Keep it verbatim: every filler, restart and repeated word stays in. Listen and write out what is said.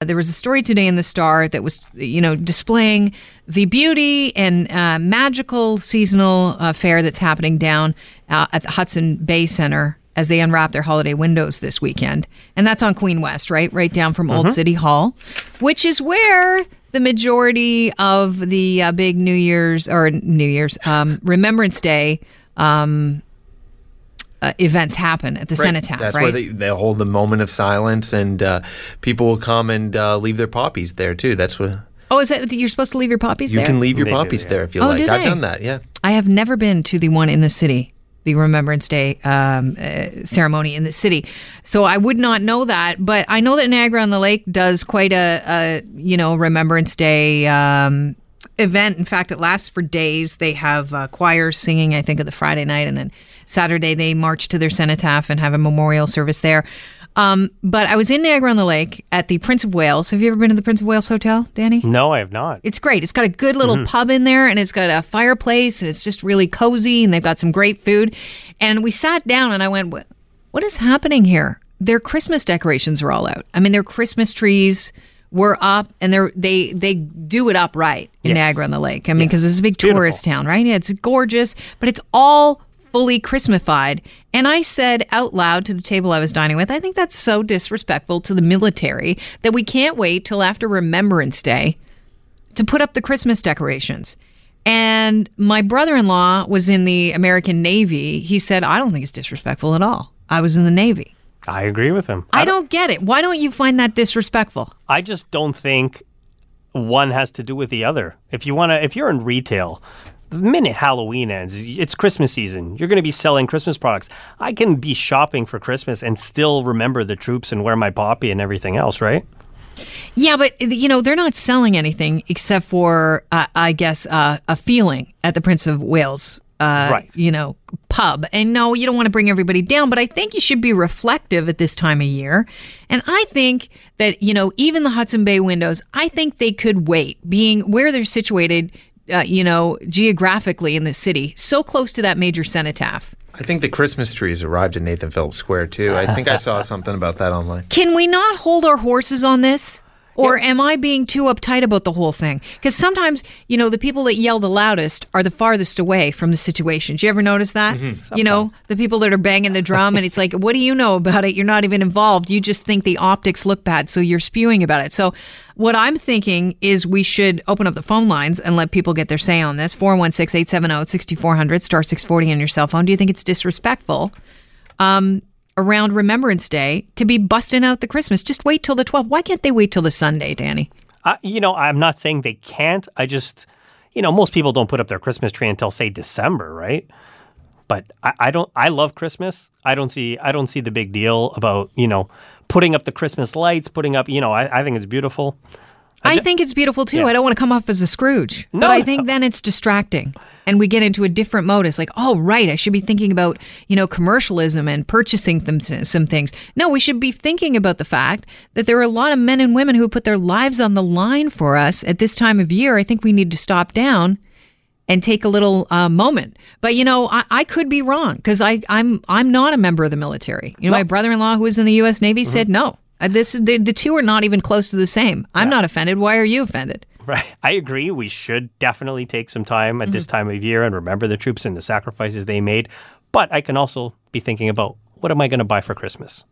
There was a story today in The Star that was, you know, displaying the beauty and uh, magical seasonal uh, fair that's happening down uh, at the Hudson Bay Center as they unwrap their holiday windows this weekend. And that's on Queen West, right? Right down from mm-hmm. Old City Hall, which is where the majority of the uh, big New Year's or New Year's um, Remembrance Day um Uh, events happen at the right. Cenotaph, That's right? where they, they hold the moment of silence, and uh, people will come and uh, leave their poppies there, too. That's what. Oh, is that you're supposed to leave your poppies you there? You can leave your they poppies do, yeah. there if you oh, like. I've done that, yeah. I have never been to the one in the city, the Remembrance Day um, uh, ceremony in the city, so I would not know that, but I know that Niagara on the Lake does quite a, a you know, Remembrance Day um event. In fact, it lasts for days. They have uh, choirs singing, I think, at the Friday night, and then Saturday they march to their cenotaph and have a memorial service there. Um, but I was in Niagara on the Lake at the Prince of Wales. Have you ever been to the Prince of Wales Hotel, Danny? No, I have not. It's great. It's got a good little mm-hmm. pub in there, and it's got a fireplace, and it's just really cozy, and they've got some great food. And we sat down, and I went, what is happening here? Their Christmas decorations are all out. I mean, their Christmas trees were up, and they they they do it up right in yes. Niagara on the Lake. I mean, because yes. it's a big it's tourist beautiful. town, right? Yeah, it's gorgeous, but it's all fully Christmified. And I said out loud to the table I was dining with, I think that's so disrespectful to the military that we can't wait till after Remembrance Day to put up the Christmas decorations. And my brother-in-law was in the American Navy. He said, I don't think it's disrespectful at all. I was in the Navy. I agree with him. I don't get it. Why don't you find that disrespectful? I just don't think one has to do with the other. If you want to, if you're in retail, the minute Halloween ends, it's Christmas season. You're going to be selling Christmas products. I can be shopping for Christmas and still remember the troops and wear my poppy and everything else, right? Yeah, but, you know, they're not selling anything except for, uh, I guess, uh, a feeling at the Prince of Wales Uh, right. you know, pub. And no, you don't want to bring everybody down, but I think you should be reflective at this time of year. And I think that, you know, even the Hudson Bay windows, I think they could wait, being where they're situated, uh, you know, geographically in the city, so close to that major cenotaph. I think the Christmas trees arrived at Nathan Phillips Square, too. I think I saw something about that online. Can we not hold our horses on this? Or am I being too uptight about the whole thing? Because sometimes, you know, the people that yell the loudest are the farthest away from the situation. Do you ever notice that? Mm-hmm, you know, the people that are banging the drum and it's like, what do you know about it? You're not even involved. You just think the optics look bad, so you're spewing about it. So what I'm thinking is we should open up the phone lines and let people get their say on this. four one six, eight seven zero, six four zero zero, star six forty on your cell phone. Do you think it's disrespectful? Um... around Remembrance Day to be busting out the Christmas. Just wait till the twelfth. Why can't they wait till the Sunday, Danny? Uh, you know, I'm not saying they can't. I just, you know, most people don't put up their Christmas tree until, say, December, right? But I, I don't, I love Christmas. I don't see, I don't see the big deal about, you know, putting up the Christmas lights, putting up, you know, I, I think it's beautiful. I, I ju- think it's beautiful, too. Yeah. I don't want to come off as a Scrooge. No, but I think no. then it's distracting. And we get into a different mode. It's like, oh, right, I should be thinking about, you know, commercialism and purchasing th- some things. No, we should be thinking about the fact that there are a lot of men and women who put their lives on the line for us at this time of year. I think we need to stop down and take a little uh, moment. But, you know, I, I could be wrong because I'm I'm not a member of the military. You know, no. my brother-in-law who was in the U S Navy mm-hmm. said no. This the, the two are not even close to the same. I'm yeah. not offended. Why are you offended? Right. I agree. We should definitely take some time at mm-hmm. this time of year and remember the troops and the sacrifices they made. But I can also be thinking about, what am I going to buy for Christmas?